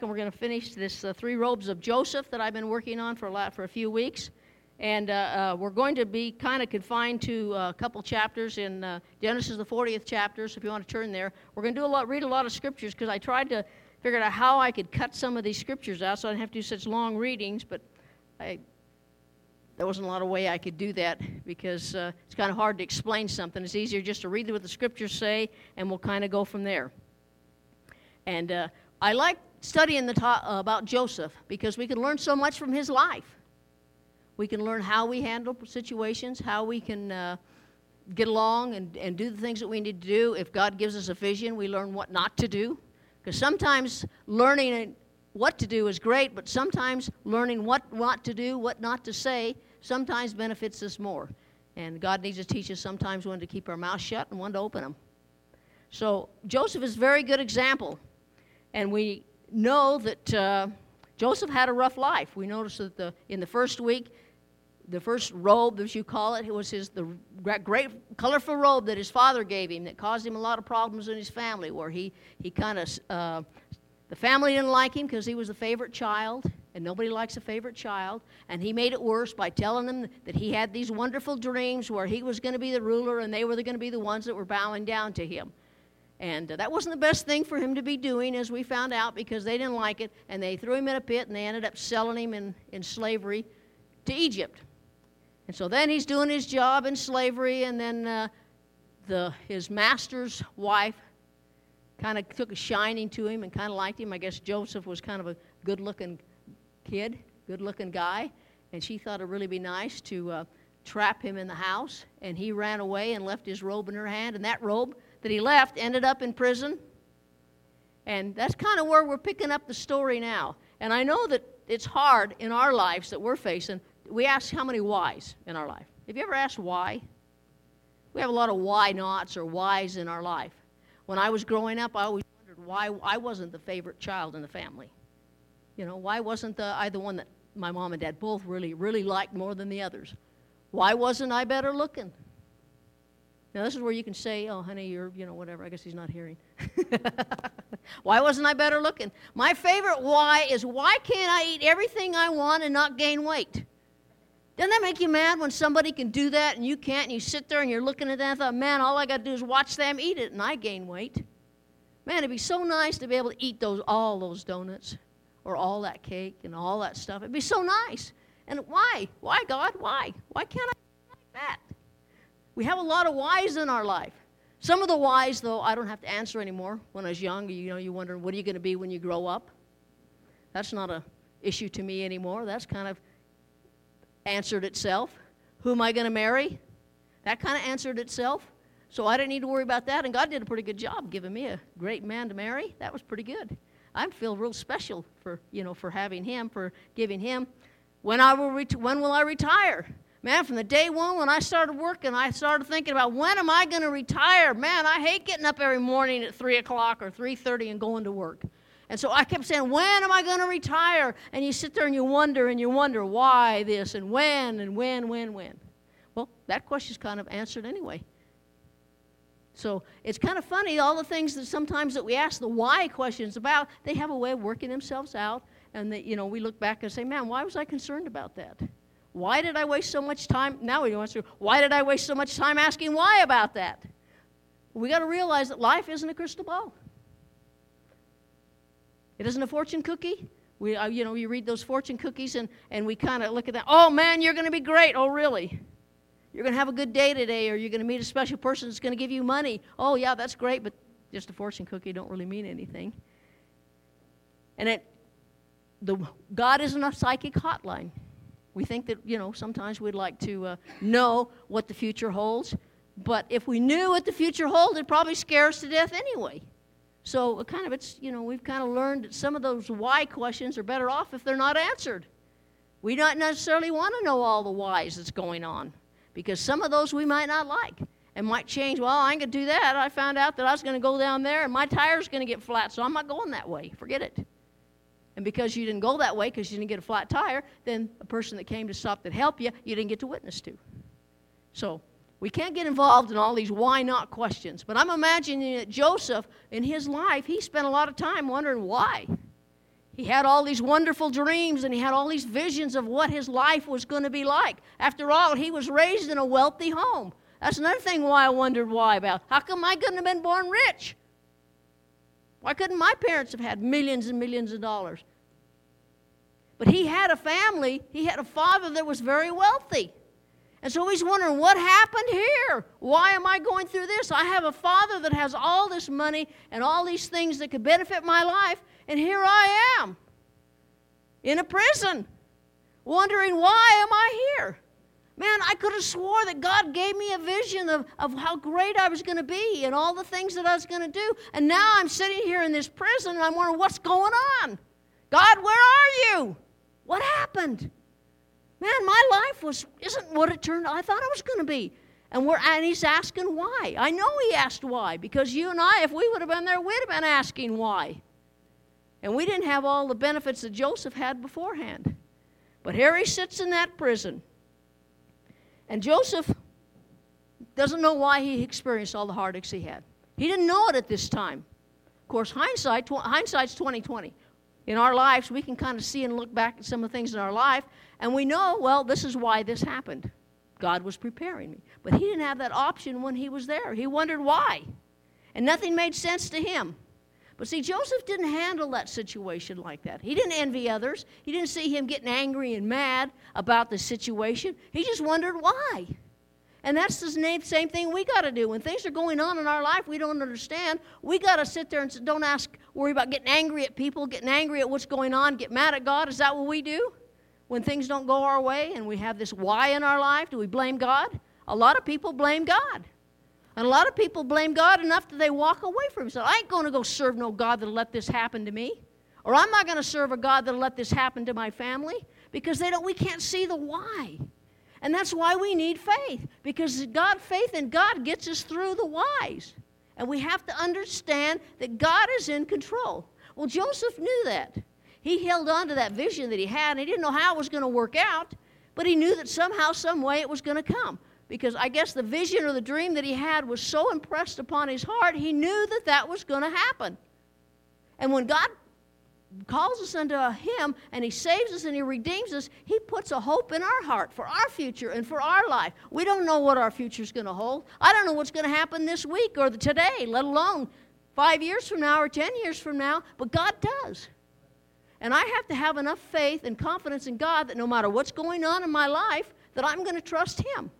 And we're going to finish this three robes of Joseph that I've been working on for a few weeks, and we're going to be kind of confined to a couple chapters in Genesis, the 40th chapter. So if you want to turn there, we're going to read a lot of scriptures, because I tried to figure out how I could cut some of these scriptures out so I didn't have to do such long readings, but there wasn't a lot of way I could do that, because it's kind of hard to explain something. It's easier just to read what the scriptures say, and we'll kind of go from there. And I like studying about Joseph, because we can learn so much from his life. We can learn how we handle situations, how we can get along and do the things that we need to do. If God gives us a vision, we learn what not to do. Because sometimes learning what to do is great, but sometimes learning what to do, what not to say, sometimes benefits us more. And God needs to teach us sometimes when to keep our mouth shut and when to open them. So Joseph is a very good example. And we know that Joseph had a rough life. We noticed that in the first week, the first robe, as you call it, was the great colorful robe that his father gave him that caused him a lot of problems in his family, where he kind of, the family didn't like him because he was the favorite child, and nobody likes a favorite child, and he made it worse by telling them that he had these wonderful dreams where he was going to be the ruler and they were going to be the ones that were bowing down to him. And that wasn't the best thing for him to be doing, as we found out, because they didn't like it, and they threw him in a pit, and they ended up selling him in slavery to Egypt. And so then he's doing his job in slavery, and then his master's wife kind of took a shining to him and kind of liked him. I guess Joseph was kind of a good-looking kid, good-looking guy, and she thought it would really be nice to trap him in the house, and he ran away and left his robe in her hand, and that robe that he left ended up in prison. And that's kind of where we're picking up the story now. And I know that it's hard in our lives that we're facing. We ask how many whys in our life. Have you ever asked why? We have a lot of why nots or whys in our life. When I was growing up, I always wondered why I wasn't the favorite child in the family. You know, why wasn't I the one that my mom and dad both really, really liked more than the others? Why wasn't I better looking? Now, this is where you can say, oh, honey, you're, you know, whatever. I guess he's not hearing. Why wasn't I better looking? My favorite why is, why can't I eat everything I want and not gain weight? Doesn't that make you mad when somebody can do that and you can't, and you sit there and you're looking at that and thought, man, all I got to do is watch them eat it, and I gain weight. Man, it'd be so nice to be able to eat all those donuts or all that cake and all that stuff. It'd be so nice. And why? Why, God? Why? Why can't I do like that? We have a lot of whys in our life. Some of the whys, though, I don't have to answer anymore. When I was young, you know, you wonder, what are you going to be when you grow up? That's not an issue to me anymore. That's kind of answered itself. Who am I going to marry? That kind of answered itself. So I didn't need to worry about that, and God did a pretty good job giving me a great man to marry. That was pretty good. I feel real special for having him, for giving him. When will I retire? Man, from the day one when I started working, I started thinking about, when am I going to retire? Man, I hate getting up every morning at 3 o'clock or 3:30 and going to work. And so I kept saying, when am I going to retire? And you sit there and you wonder why this and when. Well, that question's kind of answered anyway. So it's kind of funny, all the things that sometimes that we ask the why questions about, they have a way of working themselves out. And that, you know, we look back and say, man, why was I concerned about that? Why did I waste so much time? Now we answer, why did I waste so much time asking why about that? We got to realize that life isn't a crystal ball. It isn't a fortune cookie. You read those fortune cookies and we kind of look at that. Oh, man, you're going to be great. Oh, really? You're going to have a good day today, or you're going to meet a special person that's going to give you money. Oh, yeah, that's great, but just a fortune cookie don't really mean anything. And God isn't a psychic hotline. We think that, you know, sometimes we'd like to know what the future holds. But if we knew what the future holds, it'd probably scare us to death anyway. So we've kind of learned that some of those why questions are better off if they're not answered. We don't necessarily want to know all the whys that's going on, because some of those we might not like and might change. Well, I ain't going to do that. I found out that I was going to go down there and my tire's going to get flat, so I'm not going that way. Forget it. And because you didn't go that way, because you didn't get a flat tire, then the person that came to stop that helped you, you didn't get to witness to. So we can't get involved in all these why not questions. But I'm imagining that Joseph, in his life, he spent a lot of time wondering why. He had all these wonderful dreams, and he had all these visions of what his life was going to be like. After all, he was raised in a wealthy home. That's another thing why I wondered why about. How come I couldn't have been born rich? Why couldn't my parents have had millions and millions of dollars? But he had a family. He had a father that was very wealthy. And so he's wondering, what happened here? Why am I going through this? I have a father that has all this money and all these things that could benefit my life, and here I am in a prison wondering, why am I here? Man, I could have swore that God gave me a vision of how great I was going to be and all the things that I was going to do, and now I'm sitting here in this prison, and I'm wondering, what's going on? God, where are you? What happened? Man, my life isn't what it turned out I thought it was going to be. And he's asking why. I know he asked why, because you and I, if we would have been there, we'd have been asking why. And we didn't have all the benefits that Joseph had beforehand. But here he sits in that prison. And Joseph doesn't know why he experienced all the heartaches he had. He didn't know it at this time. Of course, hindsight's 20/20. In our lives, we can kind of see and look back at some of the things in our life, and we know, well, this is why this happened. God was preparing me. But he didn't have that option when he was there. He wondered why, and nothing made sense to him. But see, Joseph didn't handle that situation like that. He didn't envy others. He didn't see him getting angry and mad about the situation. He just wondered why. And that's the same thing we got to do. When things are going on in our life we don't understand, we got to sit there and don't worry about getting angry at people, getting angry at what's going on, get mad at God. Is that what we do? When things don't go our way and we have this why in our life, do we blame God? A lot of people blame God. And a lot of people blame God enough that they walk away from him. So I ain't going to go serve no God that'll let this happen to me. Or I'm not going to serve a God that'll let this happen to my family, because we can't see the why. And that's why we need faith, because faith in God gets us through the whys. And we have to understand that God is in control. Well, Joseph knew that. He held on to that vision that he had, and he didn't know how it was going to work out, but he knew that somehow, some way it was going to come, because I guess the vision or the dream that he had was so impressed upon his heart, he knew that that was going to happen. And when God calls us unto him, and he saves us and he redeems us, he puts a hope in our heart for our future and for our life. We don't know what our future is going to hold. I don't know what's going to happen this week or today, let alone 5 years from now or 10 years from now, but God does. And I have to have enough faith and confidence in God that no matter what's going on in my life, that I'm going to trust him,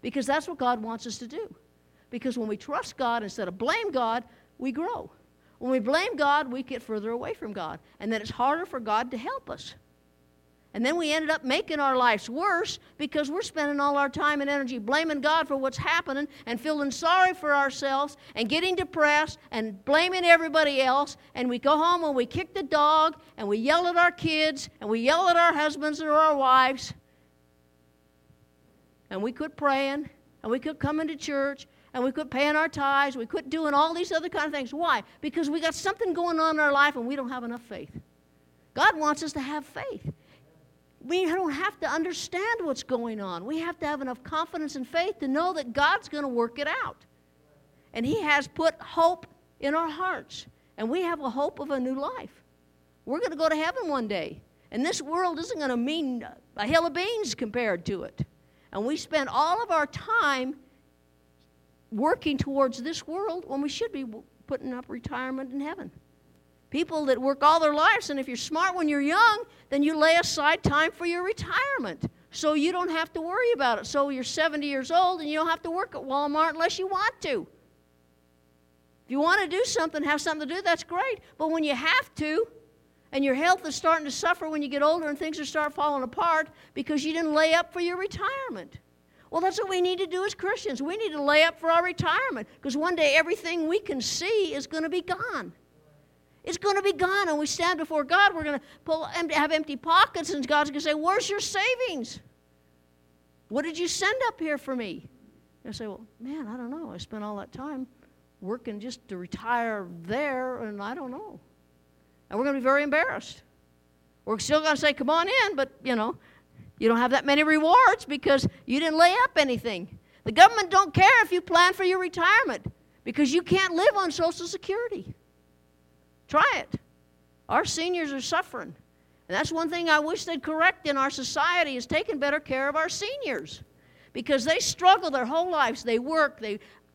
because that's what God wants us to do. Because when we trust God instead of blame God, we grow. When we blame God, we get further away from God, and then it's harder for God to help us. And then we ended up making our lives worse, because we're spending all our time and energy blaming God for what's happening and feeling sorry for ourselves and getting depressed and blaming everybody else. And we go home and we kick the dog and we yell at our kids and we yell at our husbands or our wives. And we quit praying and we quit coming to church. And we quit paying our tithes. We quit doing all these other kind of things. Why? Because we got something going on in our life and we don't have enough faith. God wants us to have faith. We don't have to understand what's going on. We have to have enough confidence and faith to know that God's going to work it out. And he has put hope in our hearts. And we have a hope of a new life. We're going to go to heaven one day. And this world isn't going to mean a hill of beans compared to it. And we spend all of our time working towards this world when we should be putting up retirement in heaven. People that work all their lives, and if you're smart when you're young, then you lay aside time for your retirement so you don't have to worry about it. So you're 70 years old and you don't have to work at Walmart unless you want to. If you want to do something, have something to do, that's great. But when you have to, and your health is starting to suffer when you get older and things are start falling apart because you didn't lay up for your retirement. Well, that's what we need to do as Christians. We need to lay up for our retirement, because one day everything we can see is going to be gone. It's going to be gone, and we stand before God. We're going to have empty pockets, and God's going to say, where's your savings? What did you send up here for me? And I say, well, man, I don't know. I spent all that time working just to retire there, and I don't know. And we're going to be very embarrassed. We're still going to say, come on in, but, you don't have that many rewards because you didn't lay up anything. The government don't care if you plan for your retirement because you can't live on Social Security. Try it. Our seniors are suffering. And that's one thing I wish they'd correct in our society is taking better care of our seniors. Because they struggle their whole lives. They work.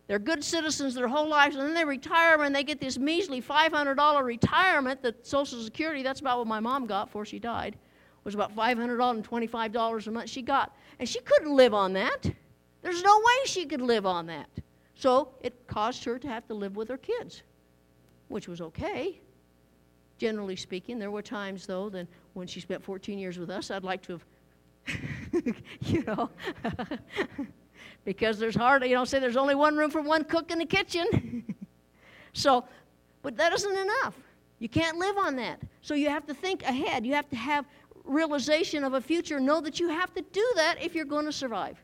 They're good citizens their whole lives. And then they retire and they get this measly $500 retirement that Social Security, that's about what my mom got before she died, was about $525 a month she got. And she couldn't live on that. There's no way she could live on that. So it caused her to have to live with her kids, which was okay. Generally speaking, there were times, though, that when she spent 14 years with us, I'd like to have, because there's say there's only one room for one cook in the kitchen. So, but that isn't enough. You can't live on that. So you have to think ahead. You have to have realization of a future. Know that you have to do that if you're going to survive.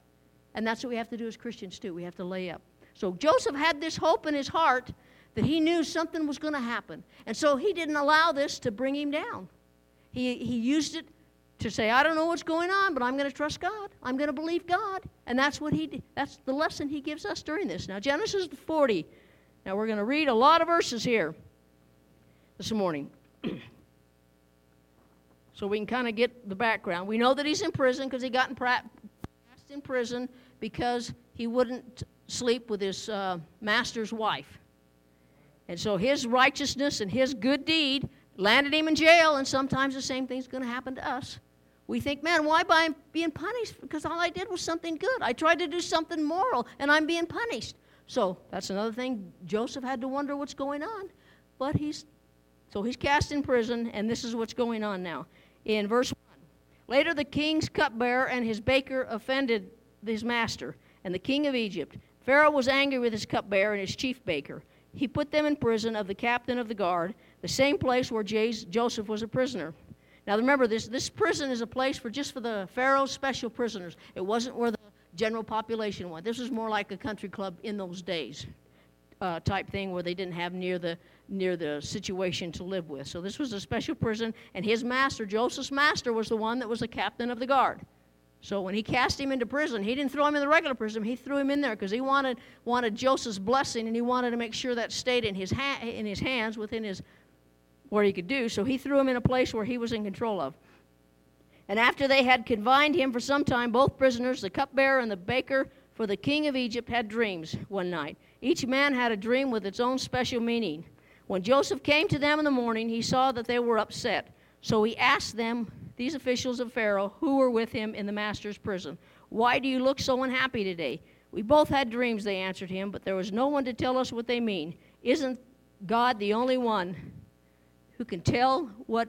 And that's what we have to do as Christians, too. We have to lay up. So Joseph had this hope in his heart that he knew something was going to happen. And so he didn't allow this to bring him down. He used it to say, I don't know what's going on, but I'm going to trust God. I'm going to believe God. And that's what he did. That's the lesson he gives us during this. Now, Genesis 40. Now, we're going to read a lot of verses here this morning. So we can kind of get the background. We know that he's in prison because he got in prison because he wouldn't sleep with his master's wife. And so his righteousness and his good deed landed him in jail, and sometimes the same thing's going to happen to us. We think, man, why by being punished? Because all I did was something good. I tried to do something moral, and I'm being punished. So that's another thing. Joseph had to wonder what's going on. But he's cast in prison, and this is what's going on now. In verse 1, later the king's cupbearer and his baker offended his master and the king of Egypt. Pharaoh was angry with his cupbearer and his chief baker. He put them in prison of the captain of the guard, the same place where Joseph was a prisoner. Now remember, this prison is a place for the Pharaoh's special prisoners. It wasn't where the general population went. This was more like a country club in those days type thing where they didn't have near the situation to live with. So this was a special prison, and his master, Joseph's master, was the one that was the captain of the guard. So when he cast him into prison, he didn't throw him in the regular prison. He threw him in there because he wanted Joseph's blessing, and he wanted to make sure that stayed in his hands, within his where he could do. So he threw him in a place where he was in control of. And after they had confined him for some time, both prisoners, the cupbearer and the baker for the king of Egypt, had dreams one night. Each man had a dream with its own special meaning. When Joseph came to them in the morning, he saw that they were upset. So he asked them, these officials of Pharaoh, who were with him in the master's prison, "Why do you look so unhappy today?" "We both had dreams," they answered him, "but there was no one to tell us what they mean. Isn't God the only one who can tell what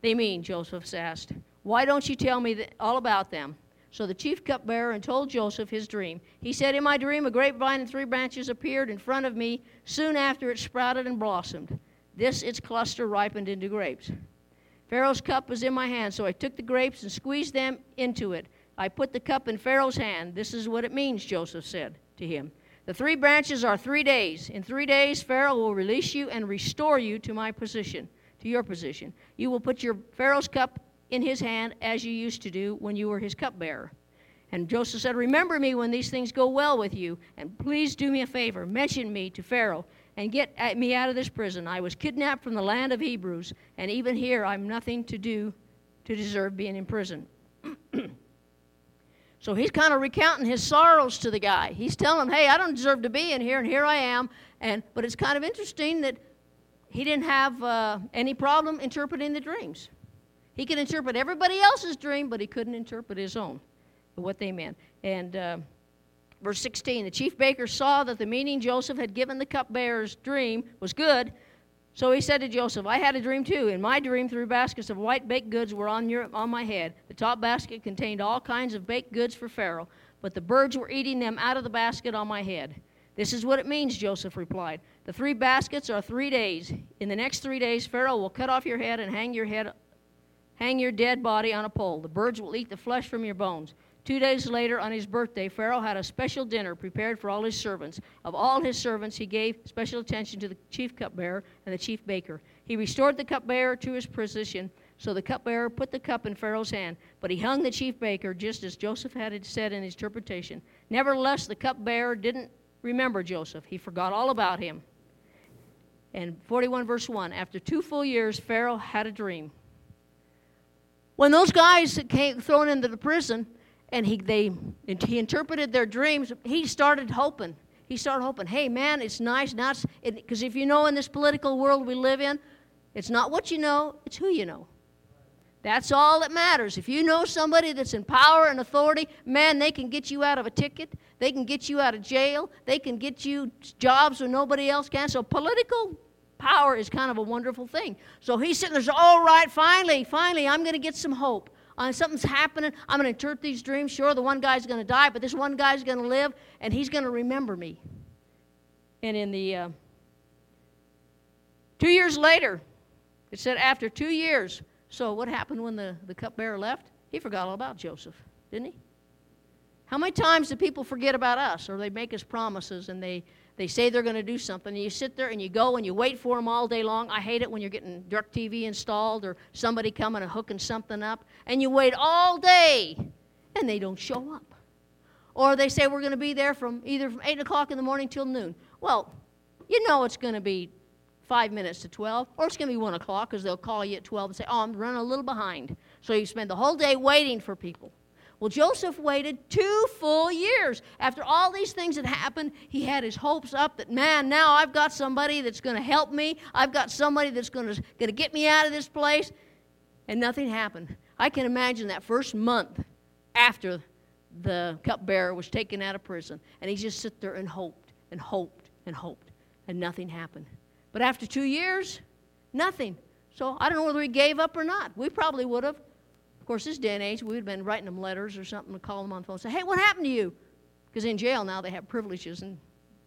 they mean?" Joseph asked. "Why don't you tell me all about them?" So the chief cupbearer told Joseph his dream. He said, "In my dream, a grapevine and three branches appeared in front of me. Soon after, it sprouted and blossomed. This, its cluster ripened into grapes. Pharaoh's cup was in my hand, so I took the grapes and squeezed them into it. I put the cup in Pharaoh's hand. This is what it means," Joseph said to him. "The three branches are 3 days. In 3 days, Pharaoh will release you and restore you to my position, to your position. You will put your Pharaoh's cup in his hand as you used to do when you were his cupbearer." And Joseph said, "Remember me when these things go well with you, and please do me a favor. Mention me to Pharaoh and get me out of this prison. I was kidnapped from the land of Hebrews, and even here I'm nothing to do to deserve being in prison." So he's kind of recounting his sorrows to the guy. He's telling him, hey, I don't deserve to be in here, and here I am. But it's kind of interesting that he didn't have any problem interpreting the dreams. He could interpret everybody else's dream, but he couldn't interpret his own, what they meant. And verse 16, the chief baker saw that the meaning Joseph had given the cupbearer's dream was good. So he said to Joseph, "I had a dream too. In my dream, 3 baskets of white baked goods were on my head. The top basket contained all kinds of baked goods for Pharaoh, but the birds were eating them out of the basket on my head. This is what it means," Joseph replied. "The 3 baskets are 3 days. In the next 3 days, Pharaoh will cut off your head and hang your dead body on a pole. The birds will eat the flesh from your bones." 2 days later, on his birthday, Pharaoh had a special dinner prepared for all his servants. Of all his servants, he gave special attention to the chief cupbearer and the chief baker. He restored the cupbearer to his position, so the cupbearer put the cup in Pharaoh's hand, but he hung the chief baker, just as Joseph had said in his interpretation. Nevertheless, the cupbearer didn't remember Joseph. He forgot all about him. And 41 verse 1, after 2 full years, Pharaoh had a dream. When those guys came thrown into the prison, and he interpreted their dreams, he started hoping. He started hoping, hey, man, it's nice. Because if you know, in this political world we live in, it's not what you know, it's who you know. That's all that matters. If you know somebody that's in power and authority, man, they can get you out of a ticket. They can get you out of jail. They can get you jobs where nobody else can. So political power is kind of a wonderful thing. So he's sitting there saying, all right, finally, I'm going to get some hope. Something's happening. I'm going to interpret these dreams. Sure, the one guy's going to die, but this one guy's going to live, and he's going to remember me. And in the 2 years later, it said after 2 years. So what happened when the cupbearer left? He forgot all about Joseph, didn't he? How many times do people forget about us, or they make us promises, and they say they're going to do something, and you sit there and you go and you wait for them all day long. I hate it when you're getting DirecTV installed or somebody coming and hooking something up, and you wait all day, and they don't show up. Or they say we're going to be there from 8 o'clock in the morning till noon. Well, you know it's going to be 5 minutes to 12, or it's going to be 1 o'clock because they'll call you at 12 and say, oh, I'm running a little behind. So you spend the whole day waiting for people. Well, Joseph waited 2 full years. After all these things had happened, he had his hopes up that, man, now I've got somebody that's going to help me. I've got somebody that's going to get me out of this place. And nothing happened. I can imagine that first month after the cupbearer was taken out of prison. And he just sat there and hoped. And nothing happened. But after 2 years, nothing. So I don't know whether he gave up or not. We probably would have. Of course, this day and age, we would have been writing them letters or something to call them on the phone and say, hey, what happened to you? Because in jail now they have privileges, and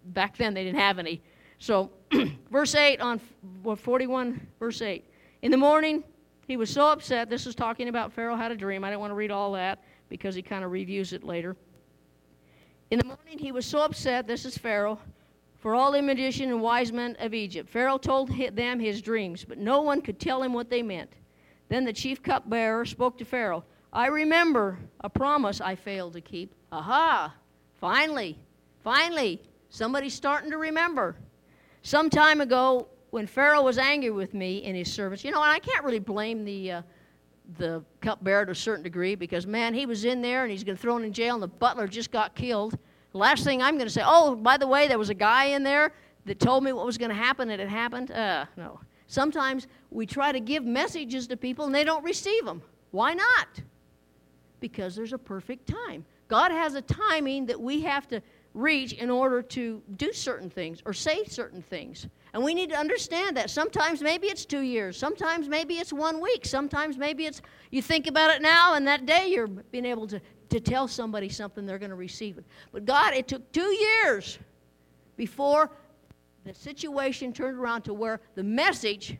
back then they didn't have any. So verse 8 on 41, verse 8. In the morning, he was so upset. This is talking about Pharaoh had a dream. I don't want to read all that because he kind of reviews it later. In the morning, he was so upset. This is Pharaoh. For all the magicians and wise men of Egypt. Pharaoh told them his dreams, but no one could tell him what they meant. Then the chief cupbearer spoke to Pharaoh. I remember a promise I failed to keep. Aha! Finally, somebody's starting to remember. Some time ago, when Pharaoh was angry with me and his servants, you know, and I can't really blame the cupbearer to a certain degree because, man, he was in there and he's been thrown in jail and the butler just got killed. Last thing I'm going to say, oh, by the way, there was a guy in there that told me what was going to happen and it happened. No. Sometimes we try to give messages to people and they don't receive them. Why not? Because there's a perfect time. God has a timing that we have to reach in order to do certain things or say certain things. And we need to understand that. Sometimes maybe it's 2 years. Sometimes maybe it's 1 week. Sometimes maybe it's you think about it now and that day you're being able to tell somebody something they're going to receive it. But God, it took 2 years before the situation turned around to where the message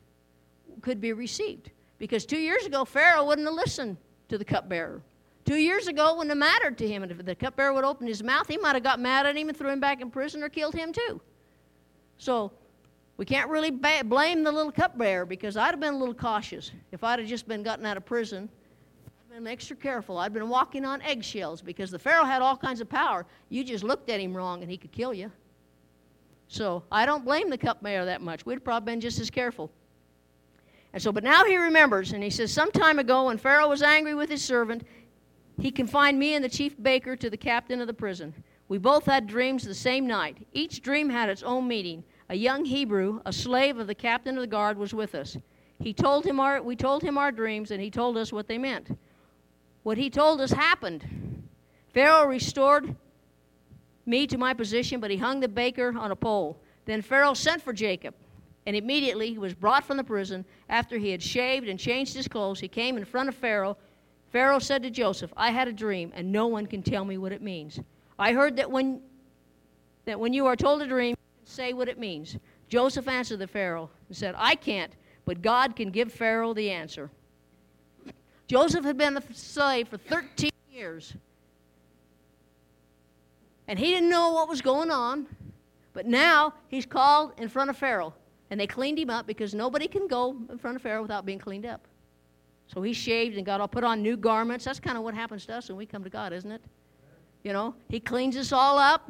could be received. Because 2 years ago, Pharaoh wouldn't have listened to the cupbearer. 2 years ago, it wouldn't have mattered to him. And if the cupbearer would open his mouth, he might have got mad at him and threw him back in prison or killed him too. So we can't really blame the little cupbearer because I'd have been a little cautious. If I'd have just been gotten out of prison, I'd have been extra careful. I'd been walking on eggshells because the Pharaoh had all kinds of power. You just looked at him wrong and he could kill you. So I don't blame the cupbearer that much. We'd probably been just as careful. And so, but now he remembers, and he says, some time ago when Pharaoh was angry with his servant, he confined me and the chief baker to the captain of the prison. We both had dreams the same night. Each dream had its own meaning. A young Hebrew, a slave of the captain of the guard, was with us. We told him our dreams, and he told us what they meant. What he told us happened. Pharaoh restored me to my position, but he hung the baker on a pole. Then Pharaoh sent for Jacob, and immediately he was brought from the prison. After he had shaved and changed his clothes, he came in front of Pharaoh. Pharaoh said to Joseph, I had a dream, and no one can tell me what it means. I heard that when you are told a dream, you can say what it means. Joseph answered the Pharaoh and said, I can't, but God can give Pharaoh the answer. Joseph had been a slave for 13 years. And he didn't know what was going on, but now he's called in front of Pharaoh. And they cleaned him up because nobody can go in front of Pharaoh without being cleaned up. So he shaved and got all put on new garments. That's kind of what happens to us when we come to God, isn't it? You know, he cleans us all up.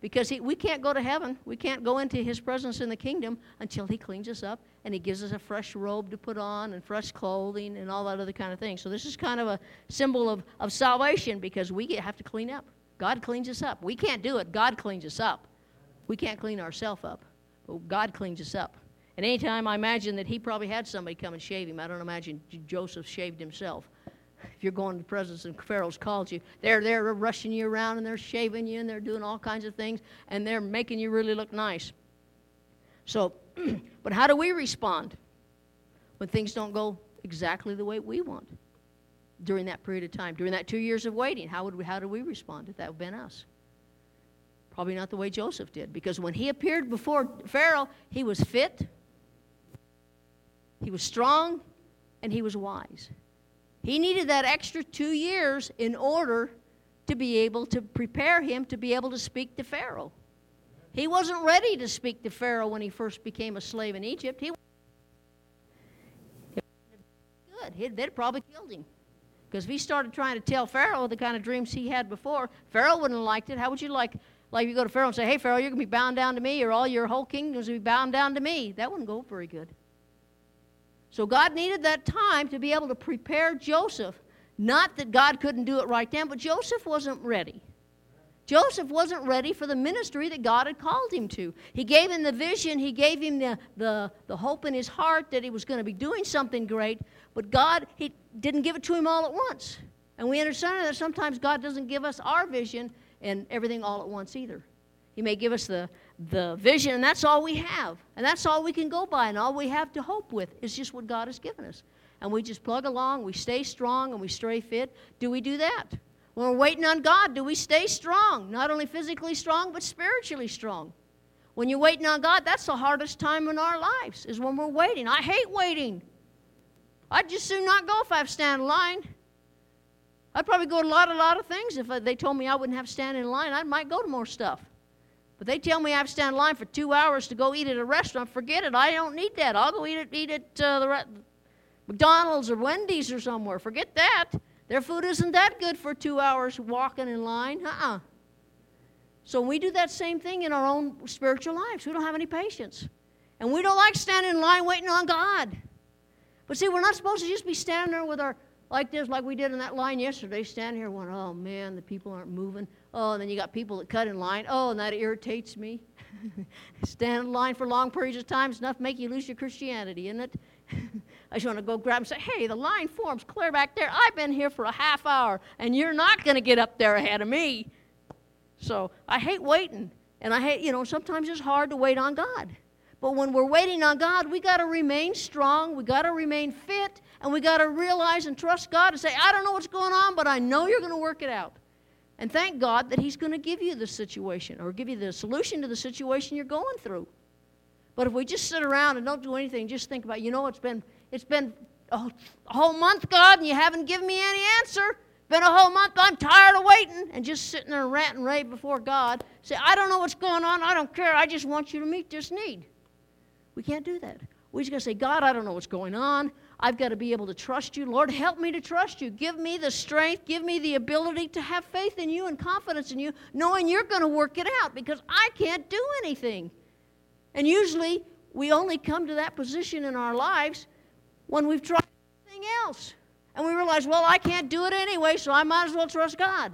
Because we can't go to heaven. We can't go into his presence in the kingdom until he cleans us up and he gives us a fresh robe to put on and fresh clothing and all that other kind of thing. So this is kind of a symbol of salvation, because we have to clean up. God cleans us up. We can't do it. God cleans us up. We can't clean ourselves up, but God cleans us up. And anytime I imagine that he probably had somebody come and shave him. I don't imagine Joseph shaved himself. If you're going to the presence and Pharaoh's called you, they're rushing you around and they're shaving you and they're doing all kinds of things and they're making you really look nice. So, but how do we respond when things don't go exactly the way we want during that period of time? During that 2 years of waiting, how do we respond if that had been us? Probably not the way Joseph did, because when he appeared before Pharaoh, he was fit, he was strong, and he was wise. He needed that extra 2 years in order to be able to prepare him to be able to speak to Pharaoh. He wasn't ready to speak to Pharaoh when he first became a slave in Egypt. He wasn't good. They'd probably killed him. Because if he started trying to tell Pharaoh the kind of dreams he had before, Pharaoh wouldn't have liked it. How would you like you go to Pharaoh and say, "Hey, Pharaoh, you're going to be bound down to me, or all your whole kingdom is going to be bound down to me"? That wouldn't go very good. So God needed that time to be able to prepare Joseph. Not that God couldn't do it right then, but Joseph wasn't ready. Joseph wasn't ready for the ministry that God had called him to. He gave him the vision. He gave him the hope in his heart that he was going to be doing something great. But God, he didn't give it to him all at once. And we understand that sometimes God doesn't give us our vision and everything all at once either. He may give us the vision, and that's all we have. And that's all we can go by, and all we have to hope with is just what God has given us. And we just plug along. We stay strong, and we stay fit. Do we do that? When we're waiting on God, do we stay strong? Not only physically strong, but spiritually strong. When you're waiting on God, that's the hardest time in our lives, is when we're waiting. I hate waiting. I'd just soon not go if I have to stand in line. I'd probably go to a lot of things. If they told me I wouldn't have to stand in line, I might go to more stuff. But they tell me I have to stand in line for 2 hours to go eat at a restaurant. Forget it. I don't need that. I'll go eat at McDonald's or Wendy's or somewhere. Forget that. Their food isn't that good for 2 hours walking in line. So we do that same thing in our own spiritual lives. We don't have any patience. And we don't like standing in line waiting on God. But see, we're not supposed to just be standing there with our, like this, like we did in that line yesterday, standing here going, "Oh, man, the people aren't moving. Oh, and then you got people that cut in line. Oh, and that irritates me." Stand in line for long periods of time is enough to make you lose your Christianity, isn't it? I just want to go grab and say, "Hey, the line forms clear back there. I've been here for a half hour, and you're not going to get up there ahead of me." So I hate waiting, and I hate, sometimes it's hard to wait on God. But when we're waiting on God, we got to remain strong, we got to remain fit, and we got to realize and trust God and say, "I don't know what's going on, but I know you're going to work it out." And thank God that he's going to give you the situation or give you the solution to the situation you're going through. But if we just sit around and don't do anything, just think about, it's been a whole month, God, and you haven't given me any answer. Been a whole month. I'm tired of waiting. And just sitting there ranting and raving before God. Say, "I don't know what's going on. I don't care. I just want you to meet this need." We can't do that. We just got to say, "God, I don't know what's going on. I've got to be able to trust you. Lord, help me to trust you. Give me the strength. Give me the ability to have faith in you and confidence in you, knowing you're going to work it out because I can't do anything." And usually we only come to that position in our lives when we've tried everything else. And we realize, well, I can't do it anyway, so I might as well trust God.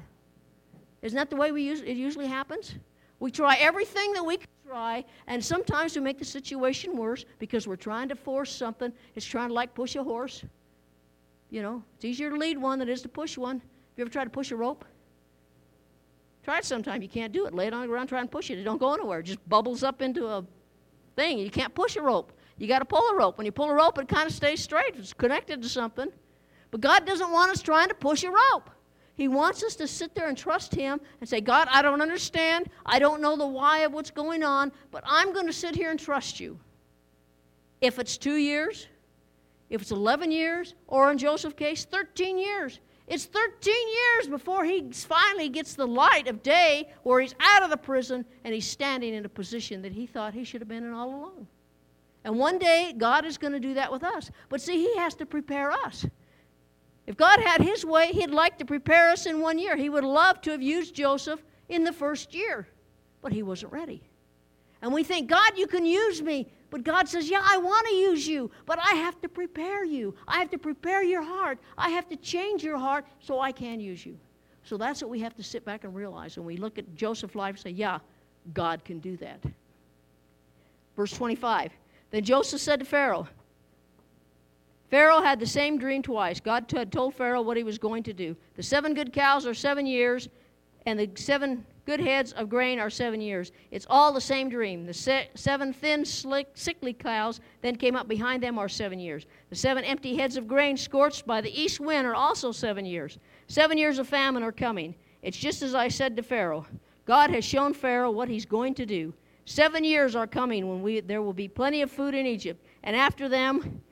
Isn't that the way it usually happens? We try everything that we can try, and sometimes we make the situation worse because we're trying to force something. It's trying to like push a horse. It's easier to lead one than it is to push one. Have you ever tried to push a rope? Try it sometime. You can't do it. Lay it on the ground, try and push it. It don't go anywhere. It just bubbles up into a thing. You can't push a rope. You got to pull a rope. When you pull a rope, it kind of stays straight. It's connected to something. But God doesn't want us trying to push a rope. He wants us to sit there and trust him and say, "God, I don't understand. I don't know the why of what's going on, but I'm going to sit here and trust you." If it's 2 years, if it's 11 years, or in Joseph's case, 13 years. It's 13 years before he finally gets the light of day where he's out of the prison and he's standing in a position that he thought he should have been in all along. And one day, God is going to do that with us. But see, he has to prepare us. If God had his way, he'd like to prepare us in 1 year. He would love to have used Joseph in the first year. but he wasn't ready. And we think, God, you can use me. But God says, yeah, I want to use you, but I have to prepare you. I have to prepare your heart. I have to change your heart so I can use you. So that's what we have to sit back and realize. When we look at Joseph's life and say, yeah, God can do that. Verse 25, then Joseph said to Pharaoh, Pharaoh had the same dream twice. God had told Pharaoh what he was going to do. The 7 good cows are 7 years, and the 7 good heads of grain are 7 years. It's all the same dream. The 7 thin, sickly cows then came up behind them are 7 years. The 7 empty heads of grain scorched by the east wind are also 7 years. 7 years of famine are coming. It's just as I said to Pharaoh. God has shown Pharaoh what he's going to do. 7 years are coming when there will be plenty of food in Egypt, and after them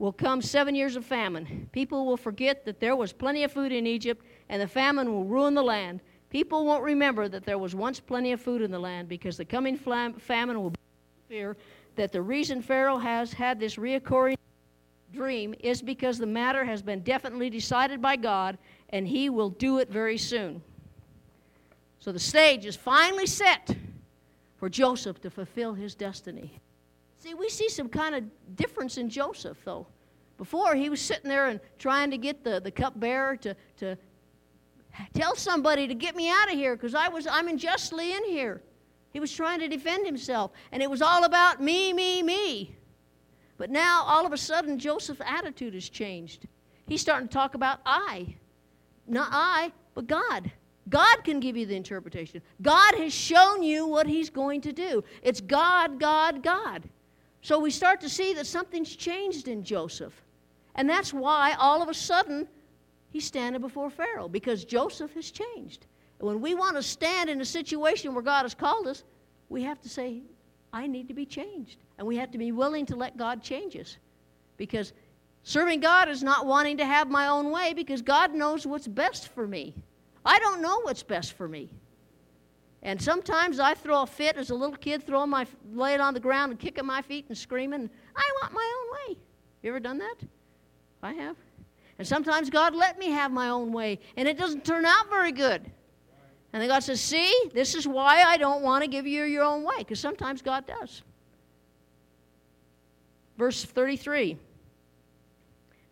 will come 7 years of famine. People will forget that there was plenty of food in Egypt, and the famine will ruin the land. People won't remember that there was once plenty of food in the land because the coming famine will be fear that the reason Pharaoh has had this reoccurring dream is because the matter has been definitely decided by God, and he will do it very soon. So the stage is finally set for Joseph to fulfill his destiny. See, we see some kind of difference in Joseph, though. Before, he was sitting there and trying to get the cupbearer to tell somebody to get me out of here because I'm unjustly in here. He was trying to defend himself, and it was all about me, me, me. But now, all of a sudden, Joseph's attitude has changed. He's starting to talk about I. Not I, but God. God can give you the interpretation. God has shown you what he's going to do. It's God, God, God. So we start to see that something's changed in Joseph. And that's why all of a sudden he's standing before Pharaoh, because Joseph has changed. And when we want to stand in a situation where God has called us, we have to say, I need to be changed. And we have to be willing to let God change us. Because serving God is not wanting to have my own way, because God knows what's best for me. I don't know what's best for me. And sometimes I throw a fit as a little kid, laying on the ground and kicking my feet and screaming, I want my own way. You ever done that? I have. And sometimes God let me have my own way, and it doesn't turn out very good. And then God says, see, this is why I don't want to give you your own way, because sometimes God does. Verse 33.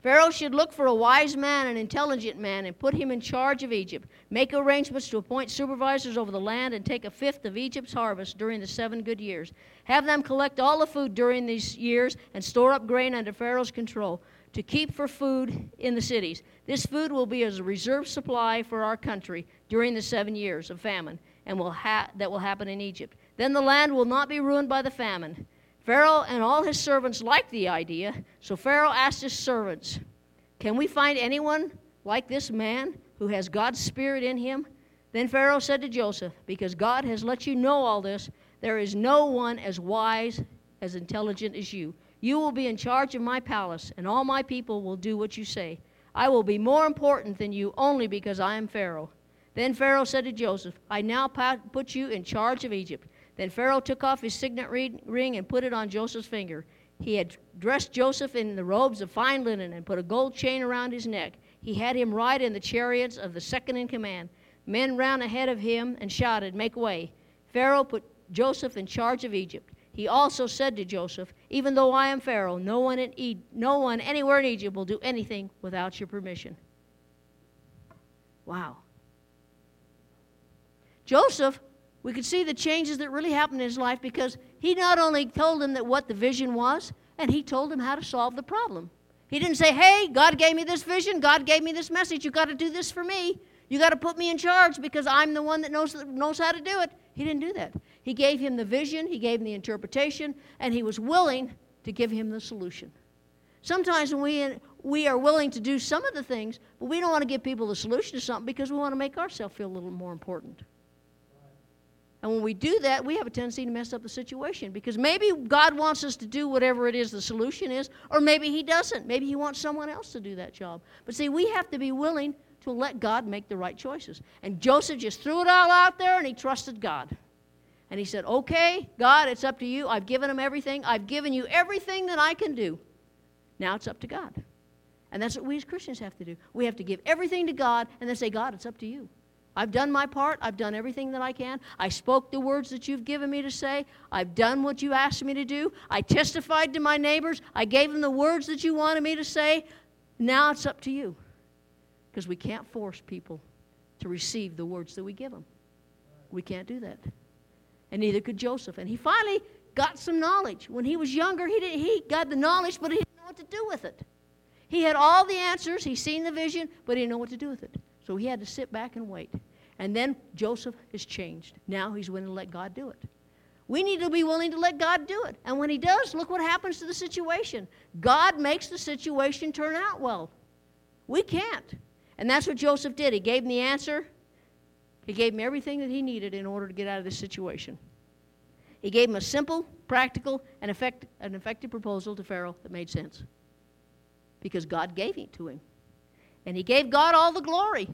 Pharaoh should look for a wise man, an intelligent man, and put him in charge of Egypt. Make arrangements to appoint supervisors over the land and take 1/5 of Egypt's harvest during the 7 good years. Have them collect all the food during these years and store up grain under Pharaoh's control to keep for food in the cities. This food will be as a reserve supply for our country during the 7 years of famine and that will happen in Egypt. Then the land will not be ruined by the famine. Pharaoh and all his servants liked the idea, so Pharaoh asked his servants, can we find anyone like this man who has God's spirit in him? Then Pharaoh said to Joseph, because God has let you know all this, there is no one as wise, as intelligent as you. You will be in charge of my palace, and all my people will do what you say. I will be more important than you only because I am Pharaoh. Then Pharaoh said to Joseph, I now put you in charge of Egypt. Then Pharaoh took off his signet ring and put it on Joseph's finger. He had dressed Joseph in the robes of fine linen and put a gold chain around his neck. He had him ride in the chariots of the second in command. Men ran ahead of him and shouted, make way. Pharaoh put Joseph in charge of Egypt. He also said to Joseph, even though I am Pharaoh, no one anywhere in Egypt will do anything without your permission. Wow. Joseph, we could see the changes that really happened in his life because he not only told him that what the vision was, and he told him how to solve the problem. He didn't say, hey, God gave me this vision. God gave me this message. You got to do this for me. You got to put me in charge because I'm the one that knows how to do it. He didn't do that. He gave him the vision. He gave him the interpretation, and he was willing to give him the solution. Sometimes we are willing to do some of the things, but we don't want to give people the solution to something because we want to make ourselves feel a little more important. And when we do that, we have a tendency to mess up the situation because maybe God wants us to do whatever it is the solution is, or maybe he doesn't. Maybe he wants someone else to do that job. But see, we have to be willing to let God make the right choices. And Joseph just threw it all out there, and he trusted God. And he said, okay, God, it's up to you. I've given him everything. I've given you everything that I can do. Now it's up to God. And that's what we as Christians have to do. We have to give everything to God and then say, God, it's up to you. I've done my part. I've done everything that I can. I spoke the words that you've given me to say. I've done what you asked me to do. I testified to my neighbors. I gave them the words that you wanted me to say. Now it's up to you. Because we can't force people to receive the words that we give them. We can't do that. And neither could Joseph. And he finally got some knowledge. When he was younger, he got the knowledge, but he didn't know what to do with it. He had all the answers. He'd seen the vision, but he didn't know what to do with it. So he had to sit back and wait. And then Joseph is changed. Now he's willing to let God do it. We need to be willing to let God do it. And when he does, look what happens to the situation. God makes the situation turn out well. We can't. And that's what Joseph did. He gave him the answer. He gave him everything that he needed in order to get out of this situation. He gave him a simple, practical, and effective proposal to Pharaoh that made sense. Because God gave it to him. And he gave God all the glory.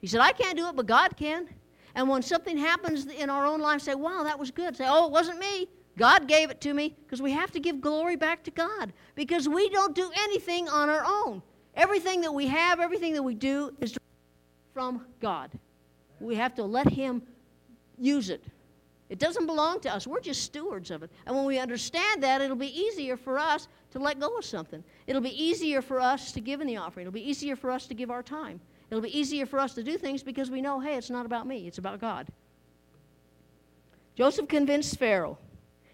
He said, I can't do it, but God can. And when something happens in our own life, say, wow, that was good. Say, oh, it wasn't me. God gave it to me. Because we have to give glory back to God. Because we don't do anything on our own. Everything that we have, everything that we do is from God. We have to let him use it. It doesn't belong to us. We're just stewards of it. And when we understand that, it'll be easier for us to let go of something. It'll be easier for us to give in the offering. It'll be easier for us to give our time. It'll be easier for us to do things because we know, hey, it's not about me. It's about God. Joseph convinced Pharaoh.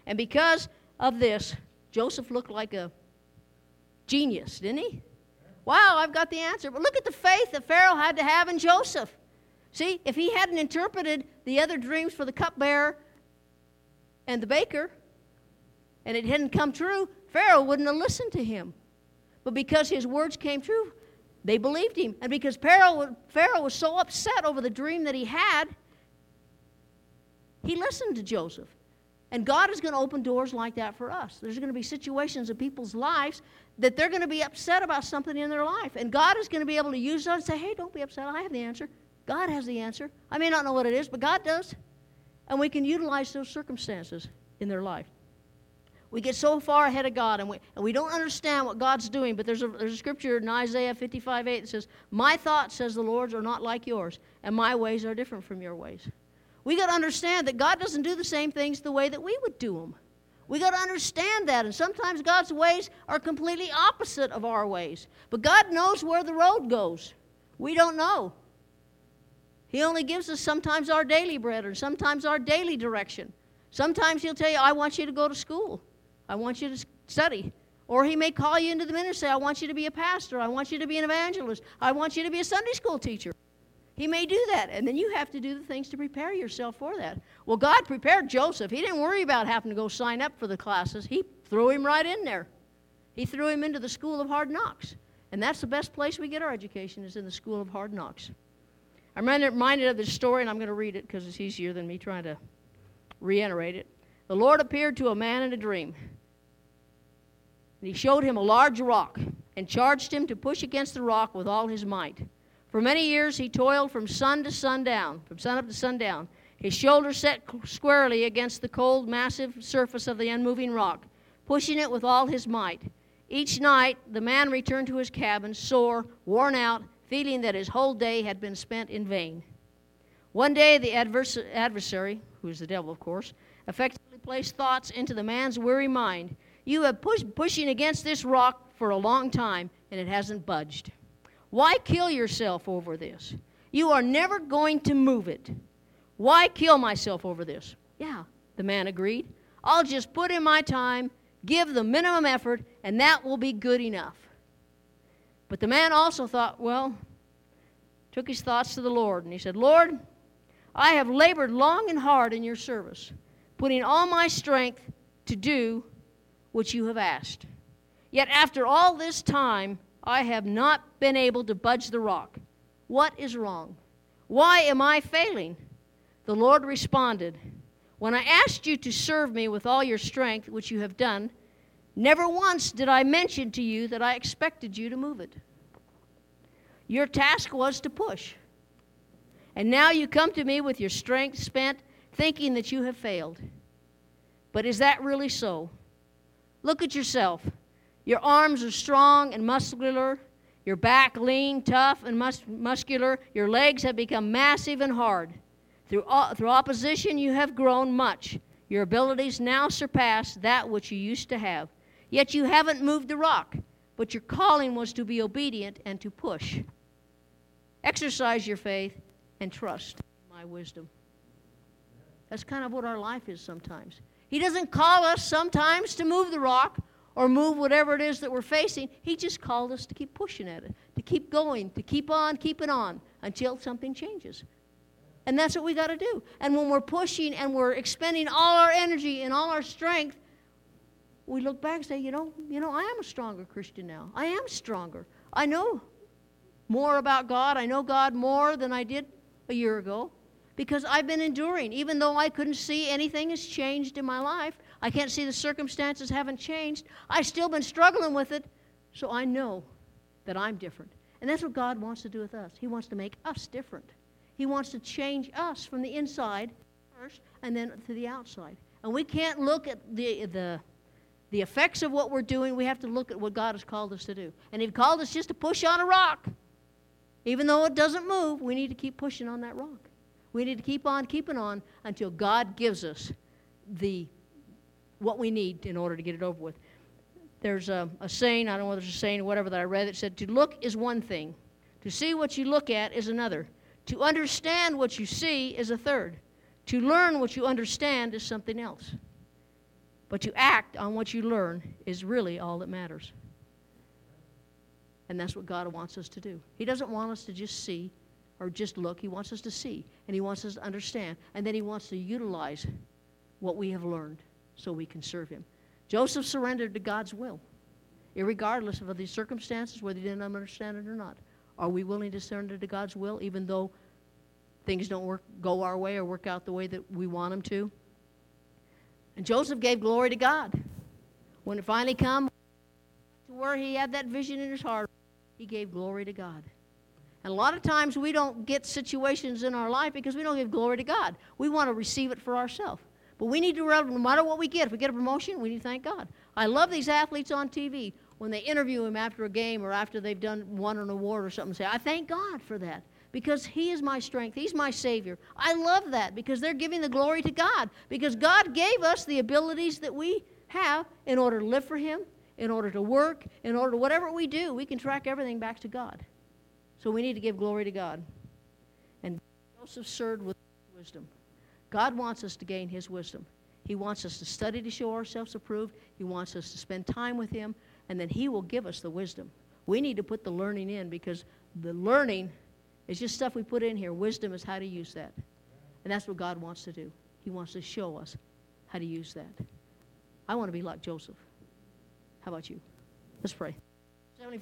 And because of this, Joseph looked like a genius, didn't he? Wow, I've got the answer. But look at the faith that Pharaoh had to have in Joseph. See, if he hadn't interpreted the other dreams for the cupbearer and the baker, and it hadn't come true, Pharaoh wouldn't have listened to him. But because his words came true, they believed him. And because Pharaoh was so upset over the dream that he had, he listened to Joseph. And God is going to open doors like that for us. There's going to be situations in people's lives that they're going to be upset about something in their life. And God is going to be able to use us and say, hey, don't be upset. I have the answer. God has the answer. I may not know what it is, but God does. And we can utilize those circumstances in their life. We get so far ahead of God, and we don't understand what God's doing. But there's a scripture in Isaiah 55:8 that says, my thoughts, says the Lord, are not like yours, and my ways are different from your ways. We got to understand that God doesn't do the same things the way that we would do them. We got to understand that. And sometimes God's ways are completely opposite of our ways. But God knows where the road goes. We don't know. He only gives us sometimes our daily bread or sometimes our daily direction. Sometimes he'll tell you, I want you to go to school. I want you to study. Or he may call you into the ministry and say, I want you to be a pastor. I want you to be an evangelist. I want you to be a Sunday school teacher. He may do that. And then you have to do the things to prepare yourself for that. Well, God prepared Joseph. He didn't worry about having to go sign up for the classes. He threw him right in there. He threw him into the school of hard knocks. And that's the best place we get our education, is in the school of hard knocks. I'm reminded of this story, and I'm going to read it because it's easier than me trying to reiterate it. The Lord appeared to a man in a dream, and he showed him a large rock and charged him to push against the rock with all his might. For many years he toiled from sun to sundown, from sunup to sundown, his shoulders set squarely against the cold, massive surface of the unmoving rock, pushing it with all his might. Each night the man returned to his cabin, sore, worn out, feeling that his whole day had been spent in vain. One day the adversary, who is the devil, of course, effectively placed thoughts into the man's weary mind. You have pushing against this rock for a long time, and it hasn't budged. Why kill yourself over this? You are never going to move it. Why kill myself over this? Yeah, the man agreed. I'll just put in my time, give the minimum effort, and that will be good enough. But the man also thought, took his thoughts to the Lord. And he said, Lord, I have labored long and hard in your service, putting all my strength to do what you have asked. Yet after all this time, I have not been able to budge the rock. What is wrong? Why am I failing? The Lord responded, when I asked you to serve me with all your strength, which you have done, never once did I mention to you that I expected you to move it. Your task was to push. And now you come to me with your strength spent, thinking that you have failed. But is that really so? Look at yourself. Your arms are strong and muscular. Your back lean, tough, and muscular. Your legs have become massive and hard. Through opposition, you have grown much. Your abilities now surpass that which you used to have. Yet you haven't moved the rock, but your calling was to be obedient and to push. Exercise your faith and trust in my wisdom. That's kind of what our life is sometimes. He doesn't call us sometimes to move the rock or move whatever it is that we're facing. He just called us to keep pushing at it, to keep going, to keep on keeping on until something changes. And that's what we got to do. And when we're pushing and we're expending all our energy and all our strength, we look back and say, you know, I am a stronger Christian now. I am stronger. I know more about God. I know God more than I did a year ago because I've been enduring. Even though I couldn't see anything has changed in my life, I can't see the circumstances haven't changed, I've still been struggling with it, so I know that I'm different. And that's what God wants to do with us. He wants to make us different. He wants to change us from the inside first and then to the outside. And we can't look at the effects of what we're doing. We have to look at what God has called us to do. And He called us just to push on a rock. Even though it doesn't move, we need to keep pushing on that rock. We need to keep on keeping on until God gives us what we need in order to get it over with. There's a saying, I don't know whether it's a saying or whatever that I read, that said, to look is one thing. To see what you look at is another. To understand what you see is a third. To learn what you understand is something else. But to act on what you learn is really all that matters. And that's what God wants us to do. He doesn't want us to just see or just look. He wants us to see, and He wants us to understand, and then He wants to utilize what we have learned so we can serve Him. Joseph surrendered to God's will, irregardless of the circumstances, whether he didn't understand it or not. Are we willing to surrender to God's will even though things don't go our way or work out the way that we want them to? And Joseph gave glory to God. When it finally came to where he had that vision in his heart, he gave glory to God. And a lot of times we don't get situations in our life because we don't give glory to God. We want to receive it for ourselves. But we need to, no matter what we get, if we get a promotion, we need to thank God. I love these athletes on TV when they interview him after a game or after they've won an award or something. Say, I thank God for that because He is my strength. He's my Savior. I love that because they're giving the glory to God because God gave us the abilities that we have in order to live for Him, in order to work, in order to whatever we do. We can track everything back to God. So we need to give glory to God. And Joseph served with wisdom. God wants us to gain His wisdom. He wants us to study to show ourselves approved. He wants us to spend time with Him, and then He will give us the wisdom. We need to put the learning in because the learning is just stuff we put in here. Wisdom is how to use that, and that's what God wants to do. He wants to show us how to use that. I want to be like Joseph. How about you? Let's pray.